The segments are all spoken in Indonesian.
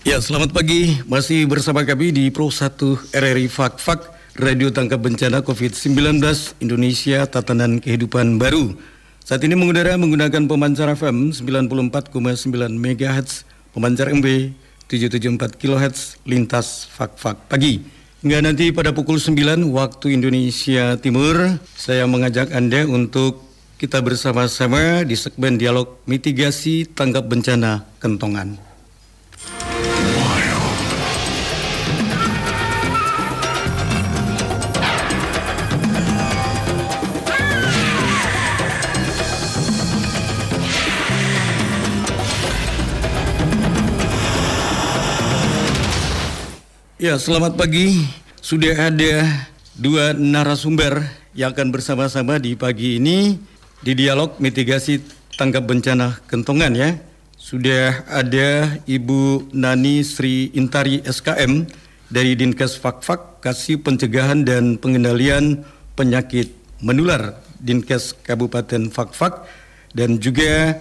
Ya, selamat pagi. Masih bersama kami di Pro 1 RRI Fakfak, Radio Tangkap Bencana COVID-19 Indonesia Tatanan Kehidupan Baru. Saat ini mengudara menggunakan pemancar FM 94,9 MHz, pemancar MB 774 kHz lintas Fakfak pagi. Hingga nanti pada pukul 9 waktu Indonesia Timur, saya mengajak Anda untuk kita bersama-sama di segmen dialog mitigasi tanggap bencana kentongan. Ya, selamat pagi. Sudah ada dua narasumber yang akan bersama-sama di pagi ini di dialog mitigasi tanggap bencana kentongan ya. Sudah ada Ibu Nani Sri Untari SKM dari Dinkes Fakfak, Kasih Pencegahan dan Pengendalian Penyakit Menular Dinkes Kabupaten Fakfak, dan juga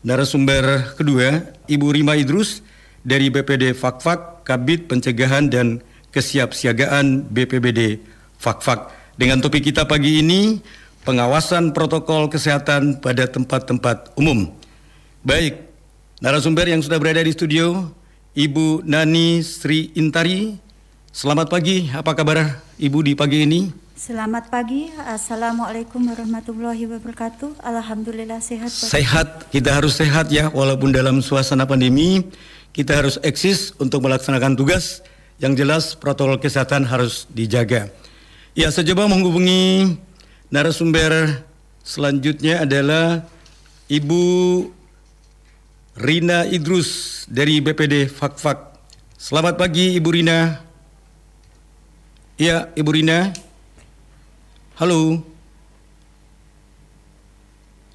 narasumber kedua Ibu Rima Idrus dari BPBD Fakfak, Kabid Pencegahan dan Kesiapsiagaan BPBD Fakfak. Dengan topik kita pagi ini, pengawasan protokol kesehatan pada tempat-tempat umum. Baik, narasumber yang sudah berada di studio, Ibu Nani Sri Untari. Selamat pagi, apa kabar Ibu di pagi ini? Selamat pagi, Assalamualaikum warahmatullahi wabarakatuh. Alhamdulillah sehat. Sehat, kita harus sehat ya, walaupun dalam suasana pandemi. Kita harus eksis untuk melaksanakan tugas. Yang jelas protokol kesehatan harus dijaga. Ya, saya coba menghubungi narasumber selanjutnya adalah Ibu Rima Idrus dari BPBD Fakfak. Selamat pagi Ibu Rina. Ya, Ibu Rina. Halo.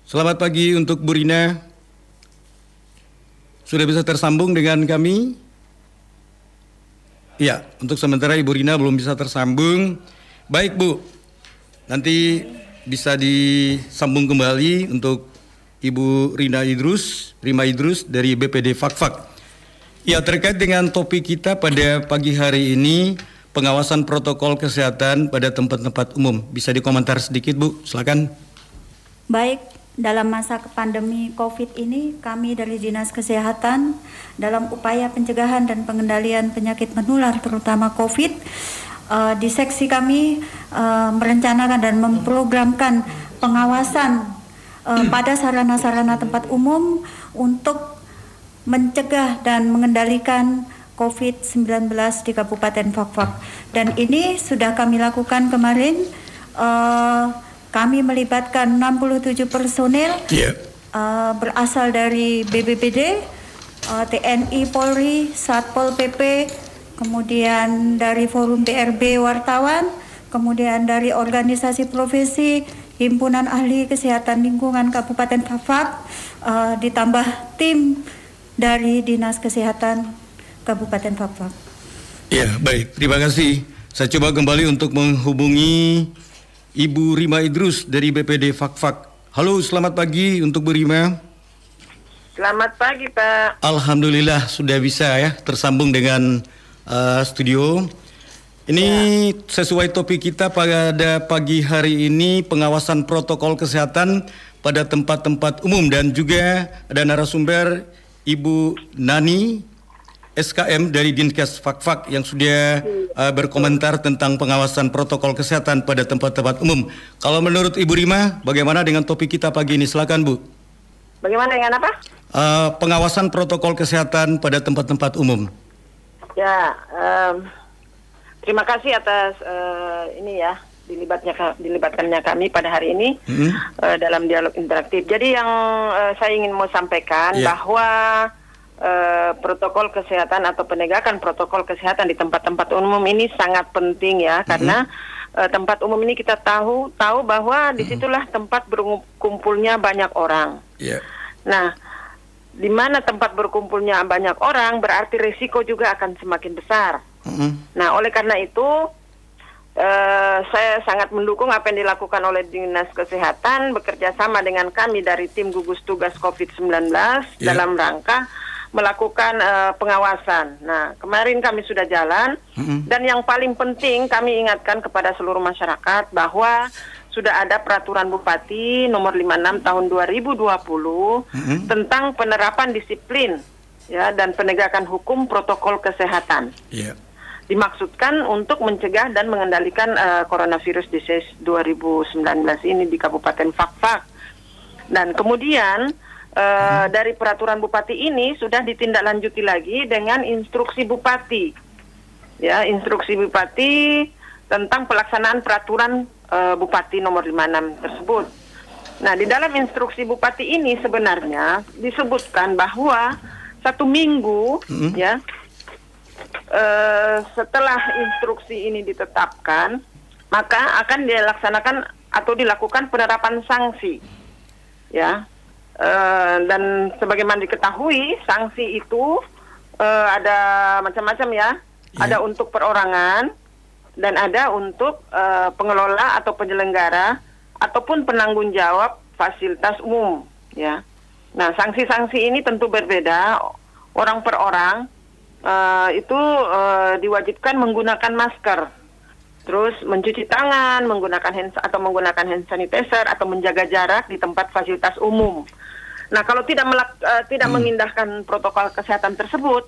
Selamat pagi untuk Bu Rina. Sudah bisa tersambung dengan kami? Ya, untuk sementara Ibu Rina belum bisa tersambung. Baik Bu, nanti bisa disambung kembali untuk Ibu Rima Idrus dari BPBD Fakfak. Ya, terkait dengan topik kita pada pagi hari ini, pengawasan protokol kesehatan pada tempat-tempat umum. Bisa dikomentar sedikit Bu, silakan. Baik. Dalam masa pandemi COVID ini, kami dari Dinas Kesehatan dalam upaya pencegahan dan pengendalian penyakit menular terutama COVID, di seksi kami merencanakan dan memprogramkan pengawasan pada sarana-sarana tempat umum untuk mencegah dan mengendalikan COVID-19 di Kabupaten Fakfak. Dan ini sudah kami lakukan kemarin. Kami melibatkan 67 personil berasal dari BPBD, TNI, Polri, Satpol PP, kemudian dari Forum PRB Wartawan, kemudian dari organisasi profesi, Himpunan Ahli Kesehatan Lingkungan Kabupaten Fakfak, ditambah tim dari Dinas Kesehatan Kabupaten Fakfak. Ya, baik. Terima kasih. Saya coba kembali untuk menghubungi Ibu Rima Idrus dari BPBD Fakfak. Halo, selamat pagi untuk Bu Rima. Selamat pagi Pak. Alhamdulillah sudah bisa ya tersambung dengan studio. Ini ya, sesuai topik kita pada pagi hari ini, pengawasan protokol kesehatan pada tempat-tempat umum, dan juga ada narasumber Ibu Nani SKM dari Dinkes Fakfak yang sudah berkomentar tentang pengawasan protokol kesehatan pada tempat-tempat umum. Kalau menurut Ibu Rima, bagaimana dengan topik kita pagi ini? Silakan Bu. Bagaimana dengan apa? Pengawasan protokol kesehatan pada tempat-tempat umum. Ya, terima kasih atas ini ya, dilibatkannya kami pada hari ini dalam dialog interaktif. Jadi yang saya ingin mau sampaikan bahwa protokol kesehatan atau penegakan protokol kesehatan di tempat-tempat umum ini sangat penting ya, karena tempat umum ini kita tahu bahwa disitulah tempat berkumpulnya banyak orang. Nah, di mana tempat berkumpulnya banyak orang berarti risiko juga akan semakin besar. Nah, oleh karena itu saya sangat mendukung apa yang dilakukan oleh Dinas Kesehatan bekerja sama dengan kami dari tim gugus tugas COVID-19 dalam rangka melakukan pengawasan. Nah, kemarin kami sudah jalan, dan yang paling penting kami ingatkan kepada seluruh masyarakat bahwa sudah ada peraturan Bupati nomor 56 tahun 2020 tentang penerapan disiplin ya dan penegakan hukum protokol kesehatan. Yeah. Dimaksudkan untuk mencegah dan mengendalikan coronavirus disease 2019 ini di Kabupaten Fakfak. Dan kemudian dari peraturan Bupati ini sudah ditindaklanjuti lagi dengan instruksi Bupati. Ya, instruksi Bupati tentang pelaksanaan peraturan Bupati nomor 56 tersebut. Nah, di dalam instruksi Bupati ini sebenarnya disebutkan bahwa 1 minggu ya setelah instruksi ini ditetapkan, maka akan dilaksanakan atau dilakukan penerapan sanksi, ya. Dan sebagaimana diketahui, sanksi itu ada macam-macam ya. Yeah. Ada untuk perorangan dan ada untuk pengelola atau penyelenggara ataupun penanggung jawab fasilitas umum, ya. Nah, sanksi-sanksi ini tentu berbeda orang per orang. Itu diwajibkan menggunakan masker, terus mencuci tangan, menggunakan hand sanitizer atau menjaga jarak di tempat fasilitas umum. Nah, kalau tidak mengindahkan protokol kesehatan tersebut,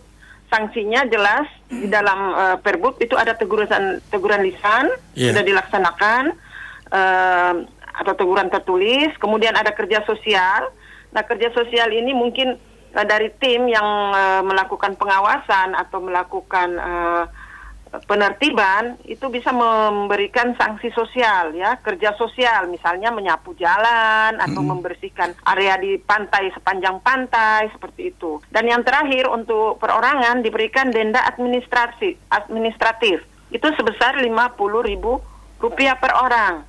sanksinya jelas di dalam Perbup itu ada teguran lisan sudah dilaksanakan atau teguran tertulis, kemudian ada kerja sosial. Nah, kerja sosial ini mungkin dari tim yang melakukan pengawasan atau melakukan penertiban itu bisa memberikan sanksi sosial, ya, kerja sosial misalnya menyapu jalan atau membersihkan area di pantai sepanjang pantai seperti itu. Dan yang terakhir untuk perorangan diberikan denda administratif itu sebesar Rp50.000 per orang,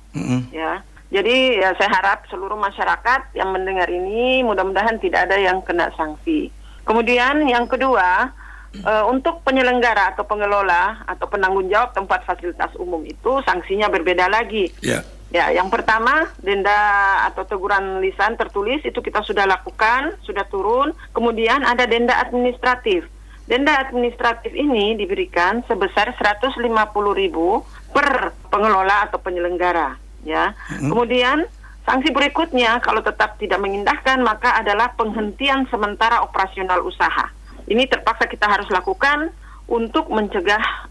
ya. Jadi ya, saya harap seluruh masyarakat yang mendengar ini mudah-mudahan tidak ada yang kena sanksi. Kemudian yang kedua, untuk penyelenggara atau pengelola atau penanggung jawab tempat fasilitas umum itu sanksinya berbeda lagi. Yeah. Ya, yang pertama denda atau teguran lisan tertulis itu kita sudah lakukan, sudah turun. Kemudian ada denda administratif. Denda administratif ini diberikan sebesar Rp150.000 per pengelola atau penyelenggara. Ya. Kemudian sanksi berikutnya kalau tetap tidak mengindahkan maka adalah penghentian sementara operasional usaha. Ini terpaksa kita harus lakukan untuk mencegah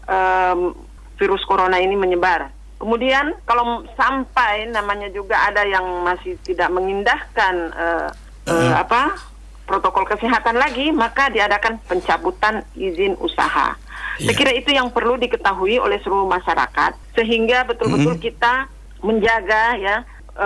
virus corona ini menyebar. Kemudian kalau sampai namanya juga ada yang masih tidak mengindahkan protokol kesehatan lagi, maka diadakan pencabutan izin usaha. Yeah. Saya kira itu yang perlu diketahui oleh seluruh masyarakat sehingga betul-betul kita menjaga ya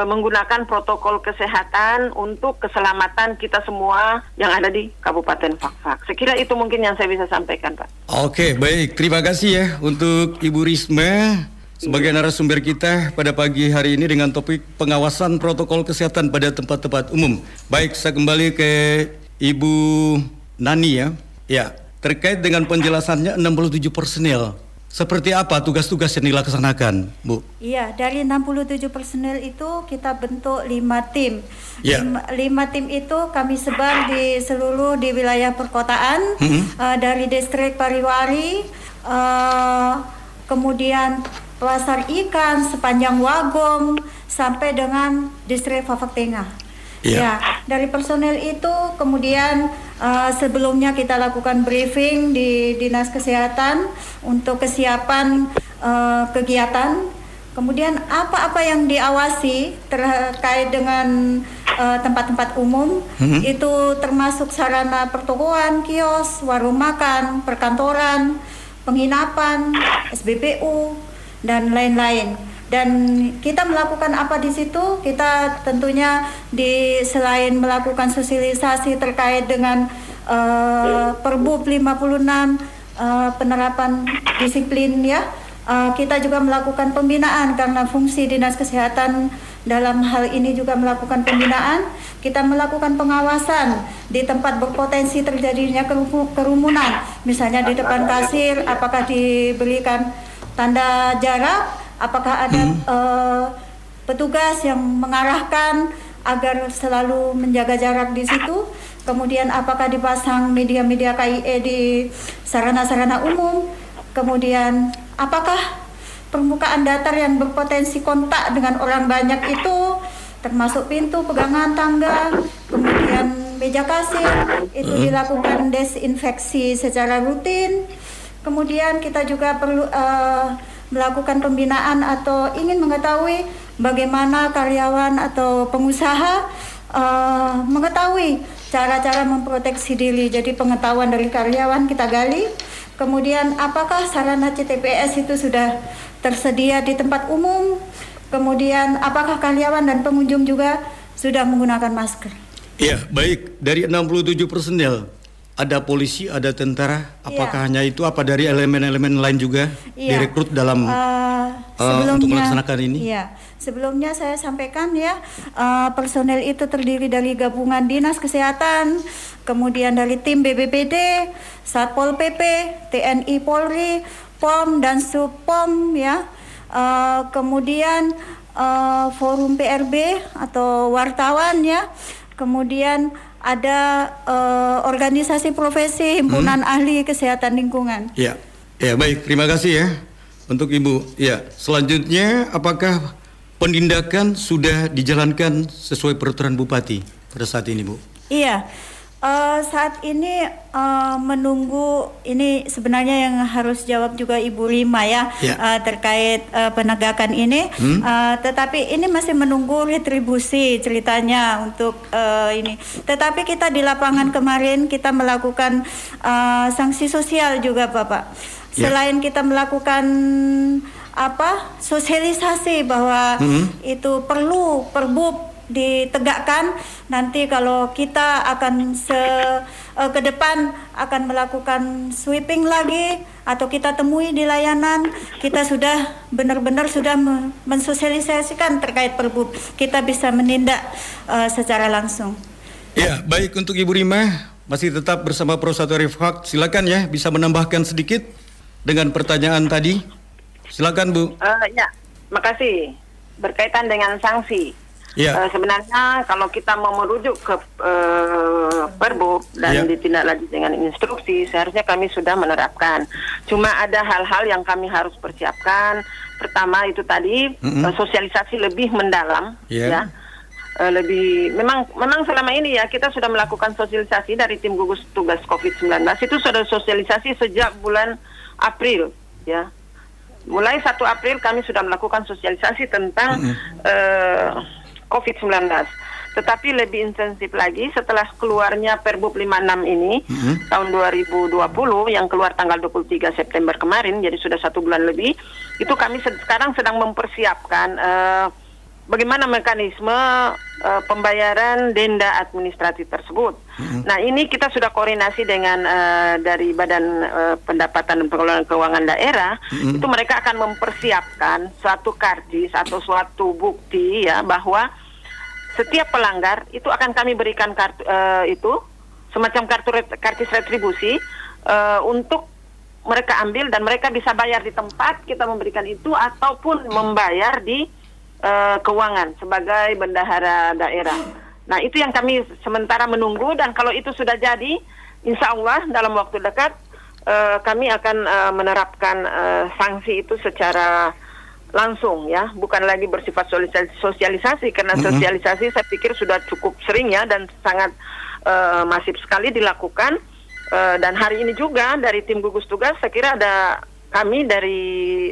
menggunakan protokol kesehatan untuk keselamatan kita semua yang ada di Kabupaten Fakfak. Saya kira itu mungkin yang saya bisa sampaikan, Pak. Oke, baik. Terima kasih ya untuk Ibu Risma sebagai narasumber kita pada pagi hari ini dengan topik pengawasan protokol kesehatan pada tempat-tempat umum. Baik, saya kembali ke Ibu Nani ya. Ya, terkait dengan penjelasannya 67 personil. Seperti apa tugas-tugas yang dilaksanakan, Bu? Iya, dari 67 personil itu kita bentuk 5 tim. Yeah. 5 tim itu kami sebar di seluruh di wilayah perkotaan, dari distrik Pariwari, kemudian Pasar Ikan, sepanjang Wagom, sampai dengan distrik Fakfak Tengah. Yeah. Ya, dari personil itu kemudian sebelumnya kita lakukan briefing di Dinas Kesehatan untuk kesiapan kegiatan. Kemudian apa-apa yang diawasi terkait dengan tempat-tempat umum itu termasuk sarana pertokoan, kios, warung makan, perkantoran, penginapan, SBBU dan lain-lain. Dan kita melakukan apa di situ? Kita tentunya di selain melakukan sosialisasi terkait dengan Perbup 56 penerapan disiplin ya. Kita juga melakukan pembinaan karena fungsi Dinas Kesehatan dalam hal ini juga melakukan pembinaan. Kita melakukan pengawasan di tempat berpotensi terjadinya kerumunan. Misalnya di depan kasir, apakah diberikan tanda jarak? Apakah ada petugas yang mengarahkan agar selalu menjaga jarak di situ? kemudian apakah dipasang media-media KIE di sarana-sarana umum, kemudian apakah permukaan datar yang berpotensi kontak dengan orang banyak itu termasuk pintu, pegangan, tangga, kemudian meja kasir, itu dilakukan desinfeksi secara rutin. Kemudian kita juga perlu melakukan pembinaan atau ingin mengetahui bagaimana karyawan atau pengusaha mengetahui cara-cara memproteksi diri. Jadi pengetahuan dari karyawan kita gali. Kemudian apakah sarana CTPS itu sudah tersedia di tempat umum? Kemudian apakah karyawan dan pengunjung juga sudah menggunakan masker? Ya, baik. Dari 67 personel, ada polisi, ada tentara. Apakah hanya itu? Apa dari elemen-elemen lain juga direkrut dalam untuk melaksanakan ini? Iya. Sebelumnya saya sampaikan ya, personel itu terdiri dari gabungan Dinas Kesehatan, kemudian dari tim BPBD, Satpol PP, TNI, Polri, POM dan Subpom ya. Kemudian forum PRB atau wartawan ya. Kemudian ada organisasi profesi, himpunan ahli kesehatan lingkungan. Ya, ya baik. Terima kasih ya untuk Ibu. Ya, selanjutnya apakah penindakan sudah dijalankan sesuai peraturan Bupati pada saat ini, Bu? Iya, saat ini menunggu ini sebenarnya yang harus jawab juga Ibu Rima ya, terkait penegakan ini. Tetapi ini masih menunggu retribusi ceritanya untuk ini. Tetapi kita di lapangan kemarin kita melakukan sanksi sosial juga, Bapak. Selain kita melakukan sosialisasi bahwa itu perlu Perbup ditegakkan, nanti kalau kita akan ke depan akan melakukan sweeping lagi atau kita temui di layanan, kita sudah benar-benar sudah mensosialisasikan terkait Perbup, kita bisa menindak secara langsung. Ya, baik untuk Ibu Rima, masih tetap bersama Pro 1 Fakfak. Silakan ya, bisa menambahkan sedikit dengan pertanyaan tadi. Silakan Bu. Ya, makasih. Berkaitan dengan sanksi, sebenarnya kalau kita mau merujuk ke Perbup dan ditindaklanjuti dengan instruksi, seharusnya kami sudah menerapkan. Cuma ada hal-hal yang kami harus persiapkan. Pertama itu tadi sosialisasi lebih mendalam, ya. Lebih memang selama ini ya kita sudah melakukan sosialisasi dari tim gugus tugas COVID-19 itu sudah sosialisasi sejak bulan April, ya. Mulai 1 April kami sudah melakukan sosialisasi tentang COVID-19. Tetapi lebih intensif lagi setelah keluarnya Perbup 56 ini tahun 2020 yang keluar tanggal 23 September kemarin, jadi sudah 1 bulan lebih. Itu kami sekarang sedang mempersiapkan bagaimana mekanisme pembayaran denda administratif tersebut. Nah, ini kita sudah koordinasi dengan dari Badan Pendapatan dan Pengelolaan Keuangan Daerah. Itu mereka akan mempersiapkan suatu karcis atau suatu bukti ya bahwa setiap pelanggar itu akan kami berikan kartu itu semacam karcis retribusi untuk mereka ambil dan mereka bisa bayar di tempat kita memberikan itu ataupun membayar di keuangan sebagai bendahara daerah. Nah, itu yang kami sementara menunggu dan kalau itu sudah jadi, insya Allah dalam waktu dekat kami akan menerapkan sanksi itu secara langsung ya, bukan lagi bersifat sosialisasi karena sosialisasi saya pikir sudah cukup sering ya dan sangat masif sekali dilakukan dan hari ini juga dari tim gugus tugas saya kira ada kami dari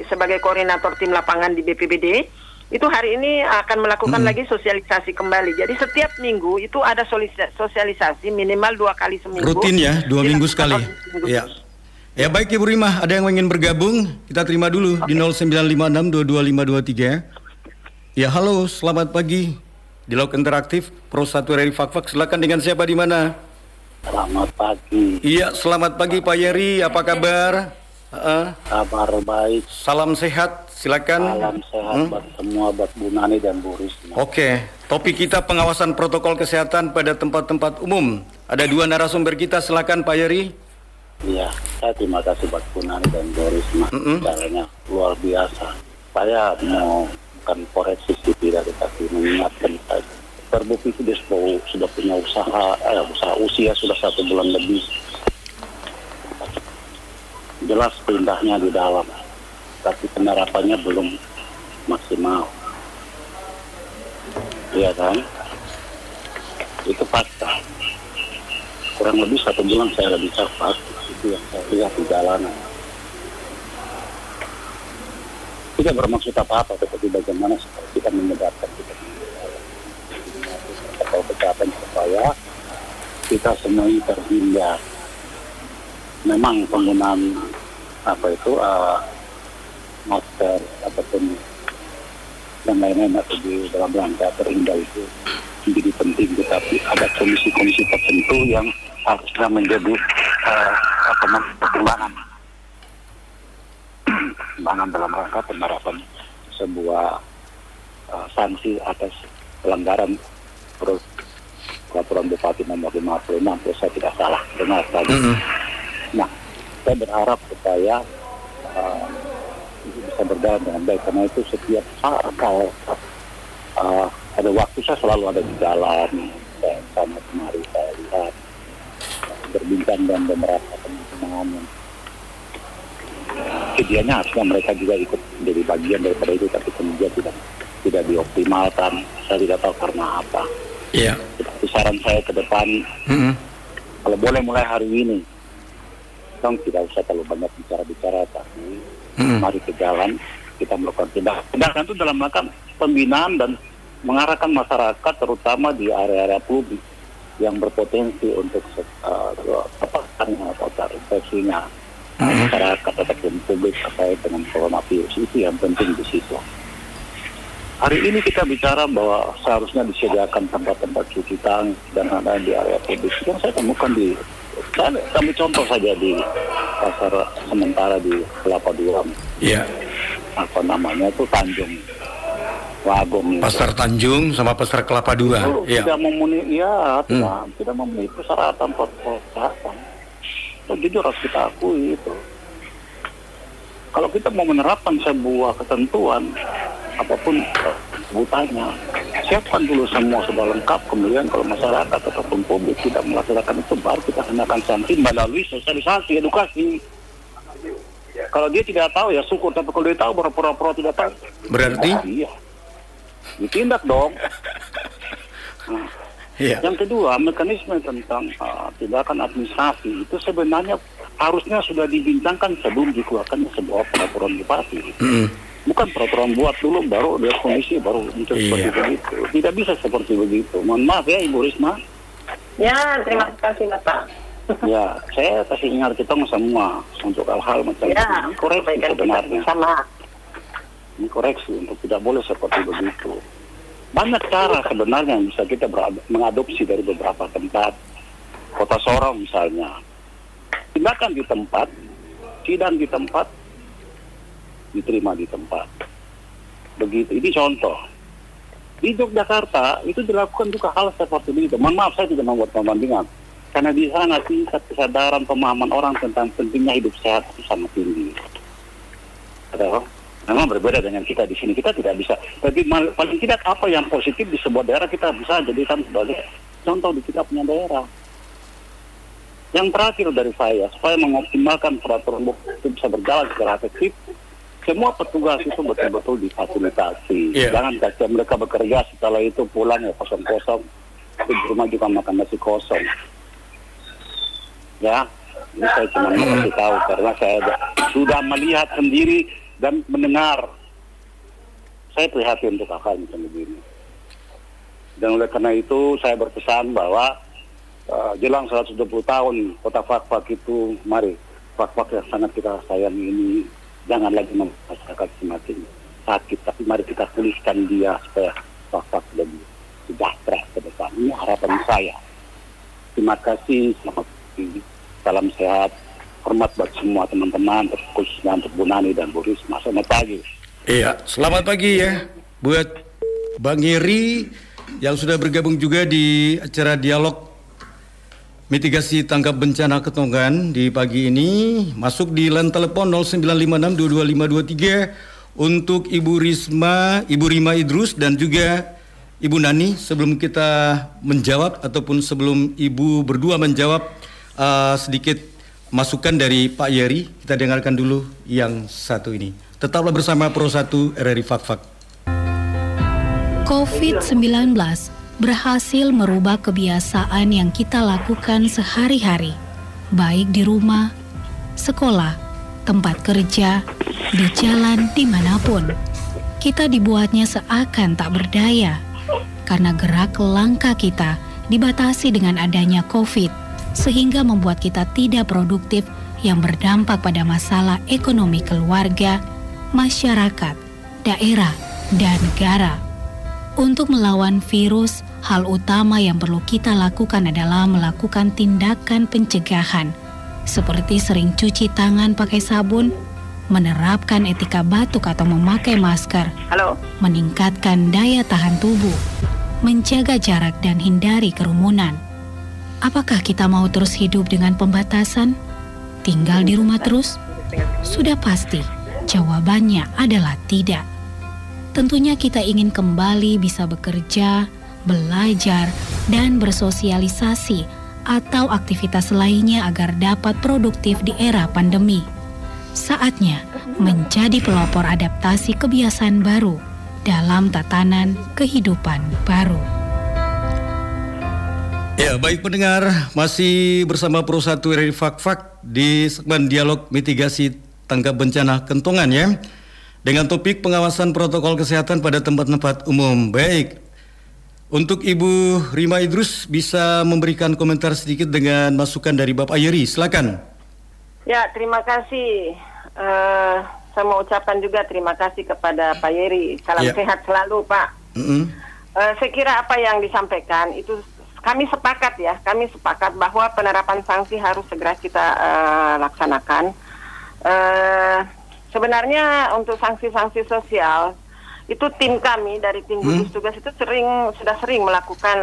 sebagai koordinator tim lapangan di BPBD itu hari ini akan melakukan lagi sosialisasi kembali. Jadi setiap minggu itu ada sosialisasi minimal 2 kali seminggu. Rutin ya, 2 minggu sekali. Ya. Ya baik Ibu Rima, ada yang ingin bergabung? Kita terima dulu di 0956222523. Ya halo, selamat pagi. Dialog interaktif Pro 1 RRI Fakfak. Silakan dengan siapa di mana? Selamat pagi. Iya, selamat pagi Pak Yeri. Apa kabar? Kabar baik. Salam sehat. Silakan. Salam sehat buat semua, buat Bu Nani dan Bu Risma. Oke, topik kita pengawasan protokol kesehatan pada tempat-tempat umum. Ada 2 narasumber kita, silakan Pak Yeri. Iya, saya terima kasih buat Bu Nani dan Bu Risma. Caranya luar biasa. Saya mau bukan koreksi sih, tidak, tetapi mengingatkan saya Perbup itu dia sudah punya usaha usia sudah 1 bulan lebih. Jelas perintahnya di dalam, tapi penerapannya belum maksimal. Iya kan? Itu fakta. Kurang lebih 1 bulan saya lebih cepat, itu yang saya lihat di jalanan. Tidak bermaksud apa-apa, tetapi bagaimana kita menyebarkan atau kejahatan supaya kita semuanya terhindar. Memang penggunaan masker ataupun dan lain-lain atau di dalam rangka terhindar itu menjadi penting, tetapi ada kondisi-kondisi tertentu yang harusnya menjadi pertimbangan dalam rangka penerapan sebuah sanksi atas pelanggaran peraturan Bupati Nomor 56, kalau saya tidak salah dengar tadi. Nah, saya berharap supaya bisa berjalan dengan baik, karena itu setiap saat kalau ada waktu saya selalu ada di jalan dan sana kemari saya lihat berbincang dan beberapa teman-teman. Idealnya harusnya mereka juga ikut menjadi bagian daripada itu, tapi kemudian tidak dioptimalkan. Saya tidak tahu karena apa. Iya. Itu saran saya ke depan. Kalau boleh mulai hari ini, kita tidak usah terlalu banyak bicara-bicara, tapi mari ke jalan kita melakukan tindakan. Tindakan itu dalam rangka pembinaan dan mengarahkan masyarakat, terutama di area-area publik yang berpotensi untuk terinfeksinya masyarakat ataupun publik terkait dengan coronavirus. Itu yang penting di situ. Hari ini kita bicara bahwa seharusnya disediakan tempat-tempat cuci tangan dan ada di area publik. Yang saya temukan di kami contoh saja di pasar sementara di Kelapa Duram. Iya. Apa namanya itu Tanjung Wagung. Pasar itu. Tanjung sama pasar Kelapa Duram. Ya. Tidak memenuhi tidak memenuhi persyaratan protokol kesehatan. Itu jujur harus kita akui itu. Kalau kita mau menerapkan sebuah ketentuan apapun sebutannya, siapkan dulu semua sudah lengkap, kemudian kalau masyarakat ataupun publik tidak melaksanakan itu, baru kita kenakan sanksi melalui sosialisasi edukasi. Kalau dia tidak tahu ya syukur, tapi kalau dia tahu pura-pura tidak tahu berarti iya ditindak dong. Yeah. Yang kedua, mekanisme tentang tindakan administrasi itu sebenarnya harusnya sudah dibincangkan sebelum dikeluarkan sebuah peraturan bupati. Bukan peraturan buat dulu baru ada kondisi baru muncul seperti begitu. Tidak bisa seperti begitu. Mohon maaf ya Ibu Risma. Ya, terima kasih Bapak. Ya, saya kasih ingat kita semua untuk hal-hal macam ini. Koreksi sebenarnya. Sama. Ini koreksi untuk tidak boleh seperti begitu. Banyak cara sebenarnya yang bisa kita mengadopsi dari beberapa tempat. Kota Sorong misalnya. Tindakan di tempat, sidang di tempat, diterima di tempat. Begitu, ini contoh. Di Yogyakarta itu dilakukan juga hal seperti itu. Mohon maaf saya tidak membuat perbandingan, karena di sana tingkat kesadaran pemahaman orang tentang pentingnya hidup sehat itu sangat tinggi. Memang berbeda dengan kita di sini, kita tidak bisa. Tapi paling tidak apa yang positif di sebuah daerah kita bisa jadikan sebagai contoh di kita punya daerah. Yang terakhir dari saya, supaya mengoptimalkan peraturan itu bisa berjalan secara efektif, semua petugas itu betul-betul difasilitasi. Jangan saja mereka bekerja setelah itu pulang ya kosong-kosong, di rumah juga makan nasi kosong. Ya, ini saya cuma kasih tahu karena saya sudah melihat sendiri dan mendengar. Saya prihatin untuk hal macam begini. Dan oleh karena itu saya berpesan bahwa jelang 120 tahun kota Fakfak itu, mari Fakfak yang sangat kita sayangi ini jangan lagi masyarakat semakin sakit, tapi mari kita pulihkan dia supaya Fakfak lebih sejahtera ke depan. Ini harapan saya. Terima kasih, selamat pagi, salam sehat, hormat buat semua teman-teman, khususnya untuk Bu Nani dan Bu Risma. Selamat pagi. Iya, selamat pagi ya buat Bang Heri yang sudah bergabung juga di acara dialog mitigasi tanggap bencana Ketonggan di pagi ini. Masuk di line telepon 0956 22523 untuk Ibu Risma, Ibu Rima Idrus dan juga Ibu Nani, sebelum kita menjawab ataupun sebelum Ibu berdua menjawab sedikit masukan dari Pak Yeri, kita dengarkan dulu yang satu ini. Tetaplah bersama Pro 1 RRI Fakfak. COVID-19 berhasil merubah kebiasaan yang kita lakukan sehari-hari, baik di rumah, sekolah, tempat kerja, di jalan, dimanapun. Kita dibuatnya seakan tak berdaya, karena gerak langkah kita dibatasi dengan adanya COVID, sehingga membuat kita tidak produktif yang berdampak pada masalah ekonomi keluarga, masyarakat, daerah, dan negara. Untuk melawan virus, hal utama yang perlu kita lakukan adalah melakukan tindakan pencegahan, seperti sering cuci tangan pakai sabun, menerapkan etika batuk atau memakai masker, meningkatkan daya tahan tubuh, menjaga jarak dan hindari kerumunan. Apakah kita mau terus hidup dengan pembatasan? Tinggal di rumah terus? Sudah pasti, jawabannya adalah tidak. Tentunya kita ingin kembali bisa bekerja, belajar, dan bersosialisasi atau aktivitas lainnya agar dapat produktif di era pandemi. Saatnya menjadi pelopor adaptasi kebiasaan baru dalam tatanan kehidupan baru. Ya, baik pendengar, masih bersama Pro 1 RRI Fakfak di segmen dialog mitigasi tanggap bencana kentongan ya, dengan topik pengawasan protokol kesehatan pada tempat-tempat umum. Baik, untuk Ibu Rima Idrus bisa memberikan komentar sedikit dengan masukan dari Bapak Yeri, silakan. Ya, terima kasih. Saya mau ucapkan juga terima kasih kepada Pak Yeri. Salam sehat selalu, Pak. Saya kira apa yang disampaikan itu kami sepakat ya, kami sepakat bahwa penerapan sanksi harus segera kita laksanakan. Sebenarnya untuk sanksi-sanksi sosial itu tim kami dari tim gugus tugas itu sudah sering melakukan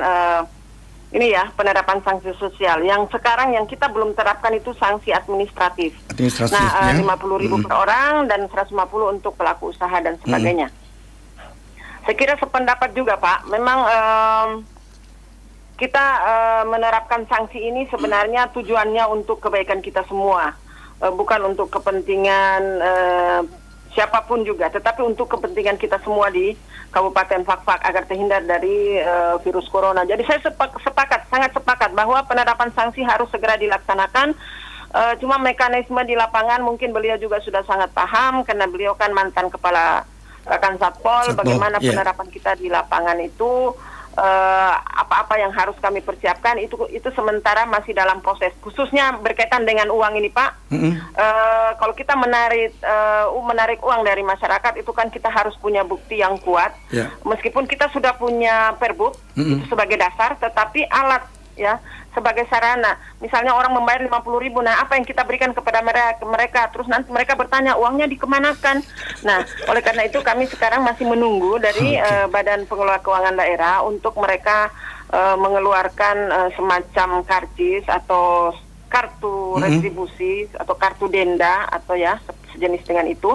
ini ya, penerapan sanksi sosial. Yang sekarang yang kita belum terapkan itu sanksi administratif. Nah, 50.000 per orang dan 150 untuk pelaku usaha dan sebagainya. Saya kira sependapat juga, Pak. Memang kita menerapkan sanksi ini sebenarnya tujuannya untuk kebaikan kita semua, bukan untuk kepentingan siapapun juga, tetapi untuk kepentingan kita semua di Kabupaten Fakfak agar terhindar dari virus corona. Jadi saya sepakat, sangat sepakat bahwa penerapan sanksi harus segera dilaksanakan. Cuma mekanisme di lapangan mungkin beliau juga sudah sangat paham karena beliau kan mantan kepala Rekan Satpol. Bagaimana penerapan kita di lapangan itu, apa-apa yang harus kami persiapkan itu sementara masih dalam proses, khususnya berkaitan dengan uang ini, Pak. Kalau kita menarik uang dari masyarakat itu kan kita harus punya bukti yang kuat, meskipun kita sudah punya Perbup itu sebagai dasar, tetapi alat ya sebagai sarana. Misalnya orang membayar 50.000, nah apa yang kita berikan kepada mereka, terus nanti mereka bertanya uangnya dikemanakan. Nah, oleh karena itu kami sekarang masih menunggu dari Badan Pengelola Keuangan Daerah untuk mereka mengeluarkan semacam karcis atau kartu retribusi atau kartu denda atau ya sejenis dengan itu.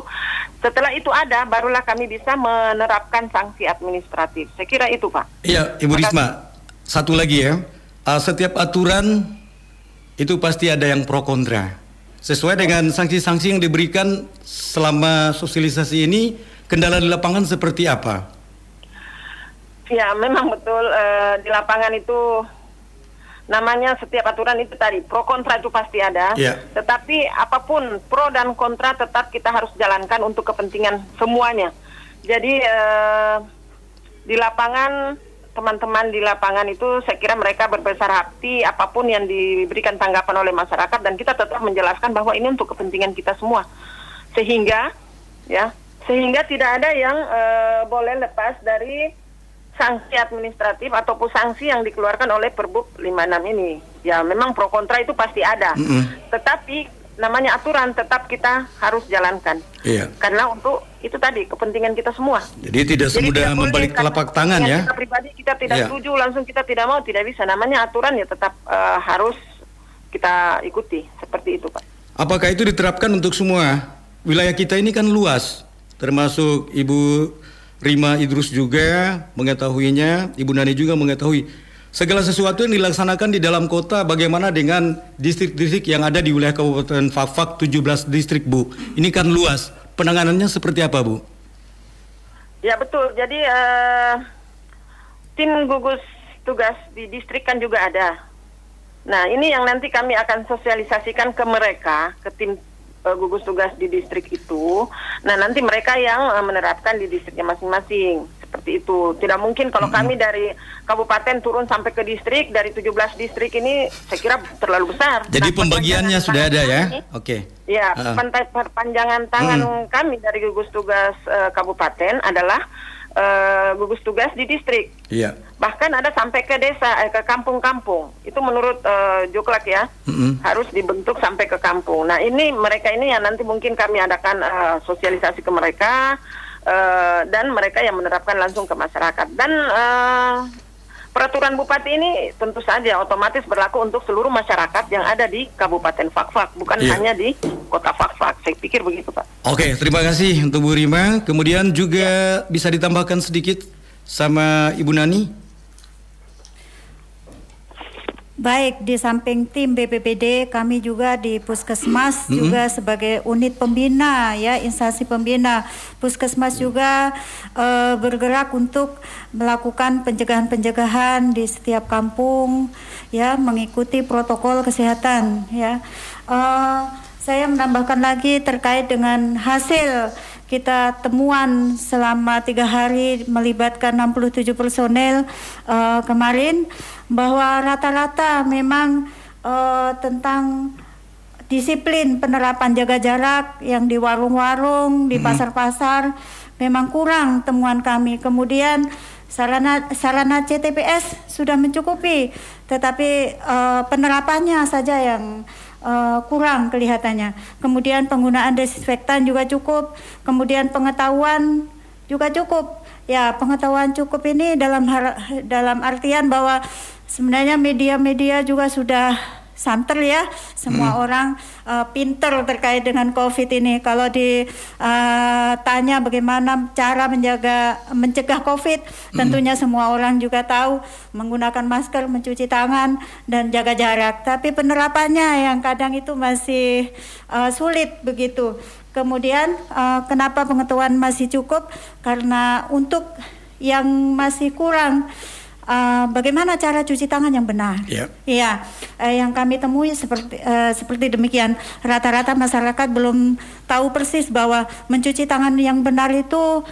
Setelah itu ada, barulah kami bisa menerapkan sanksi administratif. Saya kira itu, Pak. Iya, Ibu Risma, satu lagi ya. Setiap aturan itu pasti ada yang pro kontra. Sesuai dengan sanksi-sanksi yang diberikan selama sosialisasi ini, kendala di lapangan seperti apa? Ya, memang betul, di lapangan itu namanya setiap aturan itu tadi pro kontra itu pasti ada, tetapi apapun pro dan kontra tetap kita harus jalankan untuk kepentingan semuanya. Jadi di lapangan, teman-teman di lapangan itu saya kira mereka berbesar hati apapun yang diberikan tanggapan oleh masyarakat, dan kita tetap menjelaskan bahwa ini untuk kepentingan kita semua, sehingga tidak ada yang boleh lepas dari sanksi administratif ataupun sanksi yang dikeluarkan oleh Perbup 56 ini. Ya, memang pro kontra itu pasti ada, tetapi namanya aturan tetap kita harus jalankan. Iya. Karena untuk itu tadi kepentingan kita semua. Jadi tidak semudah membalik telapak tangan ya. Kita pribadi kita tidak setuju, langsung kita tidak mau, tidak bisa. Namanya aturan ya tetap harus kita ikuti. Seperti itu, Pak. Apakah itu diterapkan untuk semua? Wilayah kita ini kan luas. Termasuk Ibu Rima Idrus juga mengetahuinya, Ibu Nani juga mengetahui segala sesuatu yang dilaksanakan di dalam kota. Bagaimana dengan distrik-distrik yang ada di wilayah Kabupaten Fakfak 17 distrik, Bu? Ini kan luas, penanganannya seperti apa, Bu? Ya betul, jadi tim gugus tugas di distrik kan juga ada. Nah ini yang nanti kami akan sosialisasikan ke mereka, ke tim gugus tugas di distrik itu. Nah nanti mereka yang menerapkan di distriknya masing-masing, seperti itu. Tidak mungkin kalau kami dari kabupaten turun sampai ke distrik, dari 17 distrik ini saya kira terlalu besar. Jadi nah, pembagiannya sudah ada ya? Oke. Okay. Ya, perpanjangan tangan kami dari gugus tugas kabupaten adalah gugus tugas di distrik, iya. Bahkan ada sampai ke desa, ke kampung-kampung. Itu menurut Juklak ya, harus dibentuk sampai ke kampung. Nah ini mereka ini yang nanti mungkin kami adakan sosialisasi ke mereka, dan mereka yang menerapkan langsung ke masyarakat. Dan peraturan bupati ini tentu saja otomatis berlaku untuk seluruh masyarakat yang ada di Kabupaten Fakfak, bukan hanya di Kota Fakfak. Saya pikir begitu, Pak. Oke, terima kasih untuk Bu Rima. Kemudian juga bisa ditambahkan sedikit sama Ibu Nani. Baik, di samping tim BPBD, kami juga di Puskesmas juga sebagai unit pembina ya, instansi pembina. Puskesmas juga bergerak untuk melakukan pencegahan-pencegahan di setiap kampung ya, mengikuti protokol kesehatan ya. Saya menambahkan lagi terkait dengan hasil kita temuan selama 3 hari melibatkan 67 personel kemarin, bahwa rata-rata memang tentang disiplin penerapan jaga jarak yang di warung-warung, di pasar-pasar memang kurang temuan kami. Kemudian sarana CTPS sudah mencukupi, tetapi penerapannya saja yang kurang kelihatannya. Kemudian penggunaan desinfektan juga cukup, kemudian pengetahuan juga cukup. Ya, pengetahuan cukup ini dalam artian bahwa sebenarnya media-media juga sudah santer ya, semua orang pinter terkait dengan COVID ini. Kalau ditanya bagaimana cara mencegah COVID, tentunya semua orang juga tahu menggunakan masker, mencuci tangan, dan jaga jarak. Tapi penerapannya yang kadang itu masih sulit begitu. Kemudian kenapa pengetahuan masih cukup? Karena untuk yang masih kurang, bagaimana cara cuci tangan yang benar? Iya, yang kami temui seperti demikian. Rata-rata masyarakat belum tahu persis bahwa mencuci tangan yang benar itu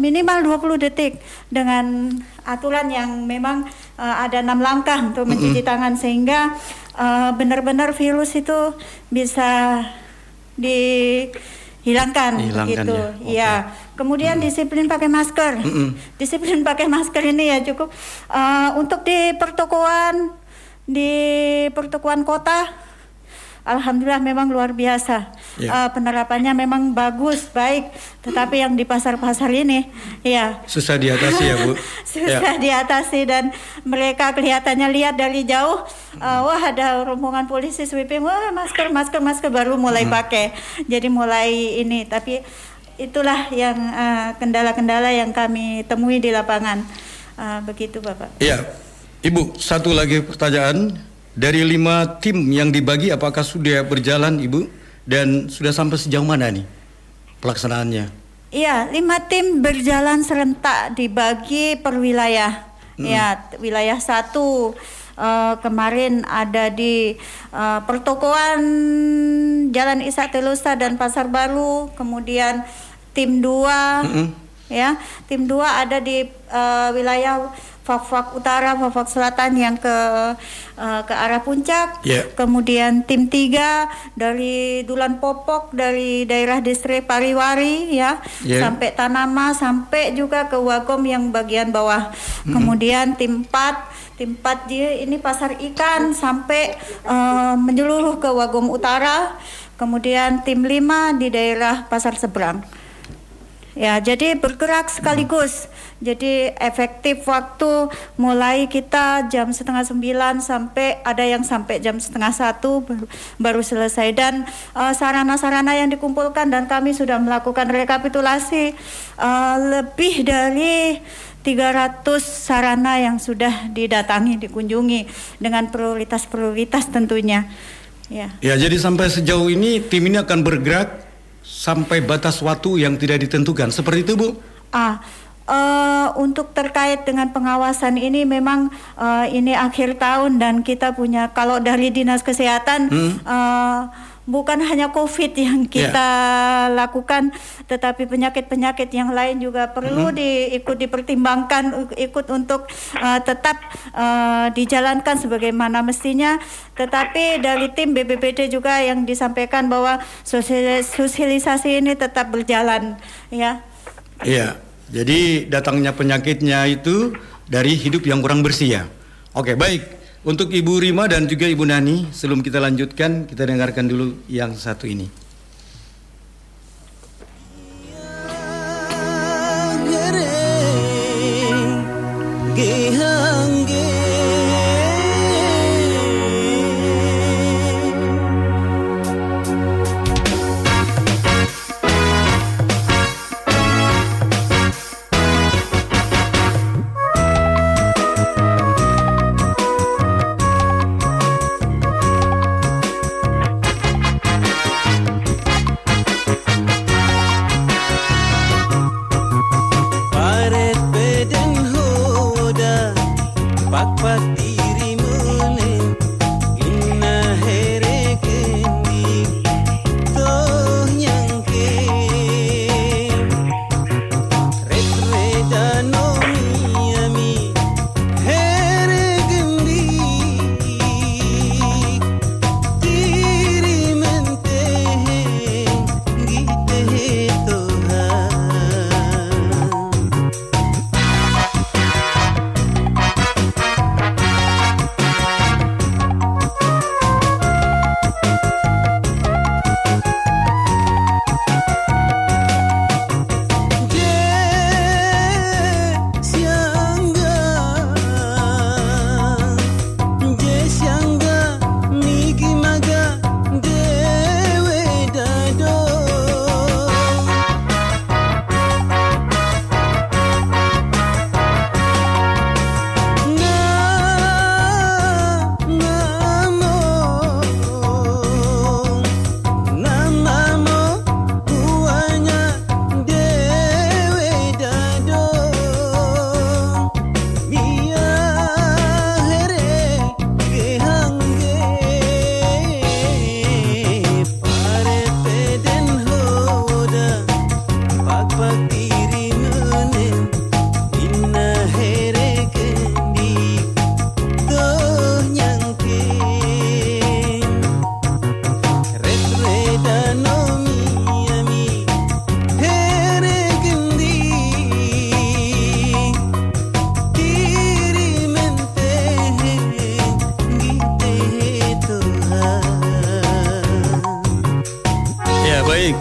minimal 20 detik dengan aturan yang memang ada 6 langkah untuk mencuci tangan, sehingga benar-benar virus itu bisa dihilangkan gitu ya. Kemudian disiplin pakai masker. Disiplin pakai masker ini ya cukup untuk di pertokoan kota. Alhamdulillah memang luar biasa. Penerapannya memang bagus, baik, tetapi yang di pasar-pasar ini ya susah diatasi ya, Bu. Susah diatasi, dan mereka kelihatannya lihat dari jauh, wah ada rombongan polisi sweeping, wah masker baru mulai pakai. Jadi mulai ini, tapi itulah yang kendala-kendala yang kami temui di lapangan. Begitu, Bapak. Iya. Ibu, satu lagi pertanyaan. Dari 5 tim yang dibagi, apakah sudah berjalan, Ibu? Dan sudah sampai sejauh mana nih pelaksanaannya? Iya, 5 tim berjalan serentak, dibagi per wilayah. Ya, wilayah 1 kemarin ada di pertokoan Jalan Ishak Telusa dan Pasar Baru. Kemudian tim 2 ya, tim 2 ada di wilayah Fakfak Utara, Fakfak Selatan yang ke arah puncak. Kemudian tim 3 dari Dulan Popok, dari daerah distrik Pariwari ya, sampai Tanama, sampai juga ke Wagom yang bagian bawah. Kemudian tim 4 dia ini Pasar Ikan sampai menyeluruh ke Wagom Utara. Kemudian tim 5 di daerah Pasar Seberang. Ya, jadi bergerak sekaligus. Jadi efektif waktu mulai kita jam 8:30 sampai ada yang sampai jam 1:30 baru selesai. Dan sarana-sarana yang dikumpulkan, dan kami sudah melakukan rekapitulasi lebih dari 300 sarana yang sudah didatangi, dikunjungi dengan prioritas-prioritas tentunya. Ya. Ya, jadi sampai sejauh ini tim ini akan bergerak sampai batas waktu yang tidak ditentukan, seperti itu Bu? Untuk terkait dengan pengawasan ini memang ini akhir tahun dan kita punya, kalau dari Dinas Kesehatan bukan hanya COVID yang kita lakukan, tetapi penyakit-penyakit yang lain juga perlu ikut dipertimbangkan, ikut untuk tetap dijalankan sebagaimana mestinya. Tetapi dari tim BPBD juga yang disampaikan bahwa sosialisasi ini tetap berjalan, ya. Iya, jadi datangnya penyakitnya itu dari hidup yang kurang bersih, ya. Oke, baik. Untuk Ibu Rima dan juga Ibu Nani, sebelum kita lanjutkan, kita dengarkan dulu yang satu ini.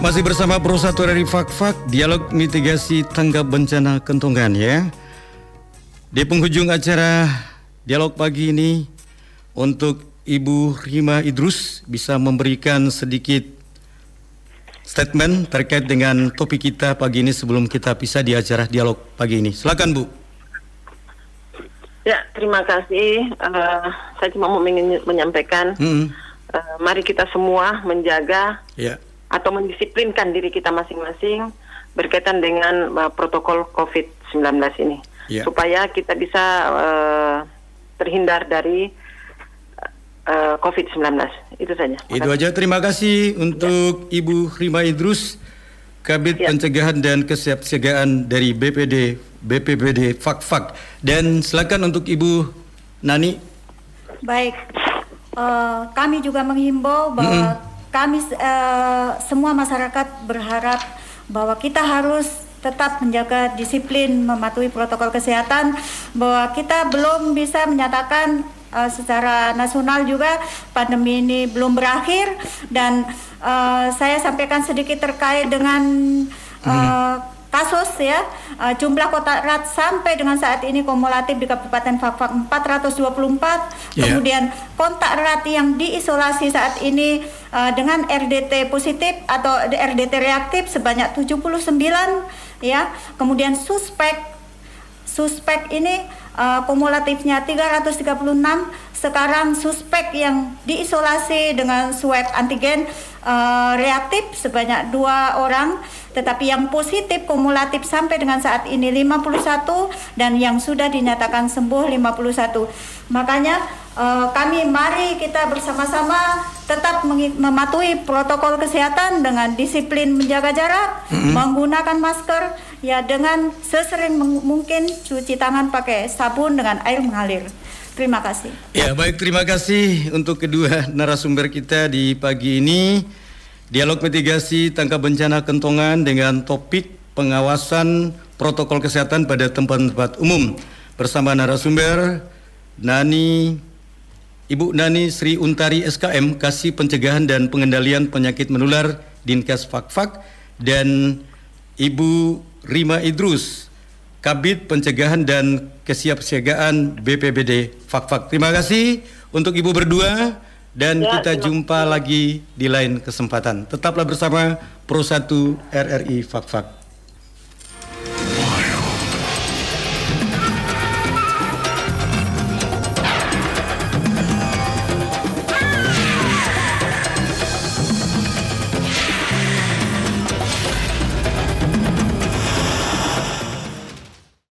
Masih bersama Pro 1 dari Fakfak, dialog mitigasi tanggap bencana Kentongan, ya. Di penghujung acara dialog pagi ini, untuk Ibu Rima Idrus bisa memberikan sedikit statement terkait dengan topik kita pagi ini sebelum kita pisah di acara dialog pagi ini. Silakan Bu. Ya, terima kasih. Saya cuma mau menyampaikan, mari kita semua menjaga. Ya. Atau mendisiplinkan diri kita masing-masing berkaitan dengan protokol COVID-19 ini, supaya kita bisa terhindar dari COVID-19. Itu saja. Makasih. Itu aja. Terima kasih untuk Ibu Rima Idrus, Kabid Pencegahan dan Kesiapsiagaan dari BPBD Fakfak. Dan silakan untuk Ibu Nani. Baik, kami juga menghimbau bahwa kami semua masyarakat berharap bahwa kita harus tetap menjaga disiplin, mematuhi protokol kesehatan, bahwa kita belum bisa menyatakan secara nasional juga pandemi ini belum berakhir. Dan saya sampaikan sedikit terkait dengan kasus ya. Jumlah kontak erat sampai dengan saat ini kumulatif di Kabupaten Fakfak 424. Yeah. Kemudian kontak erat yang diisolasi saat ini dengan RDT positif atau RDT reaktif sebanyak 79 ya. Kemudian suspek ini kumulatifnya 336. Sekarang suspek yang diisolasi dengan swab antigen reaktif sebanyak 2 orang, tetapi yang positif kumulatif sampai dengan saat ini 51 dan yang sudah dinyatakan sembuh 51. Makanya kami mari kita bersama-sama tetap mematuhi protokol kesehatan dengan disiplin menjaga jarak, menggunakan masker. Ya, dengan sesering mungkin cuci tangan pakai sabun dengan air mengalir. Terima kasih. Ya, baik, terima kasih untuk kedua narasumber kita di pagi ini. Dialog mitigasi tangkap bencana kentongan dengan topik pengawasan protokol kesehatan pada tempat-tempat umum. Bersama narasumber Ibu Nani Sri Untari SKM, Kasih Pencegahan dan Pengendalian Penyakit Menular Dinkes Fakfak, dan Ibu Rima Idrus, Kabid Pencegahan dan Kesiapsiagaan BPBD Fakfak. Terima kasih untuk Ibu berdua dan ya, kita jumpa lagi di lain kesempatan. Tetaplah bersama Pro 1 RRI Fakfak.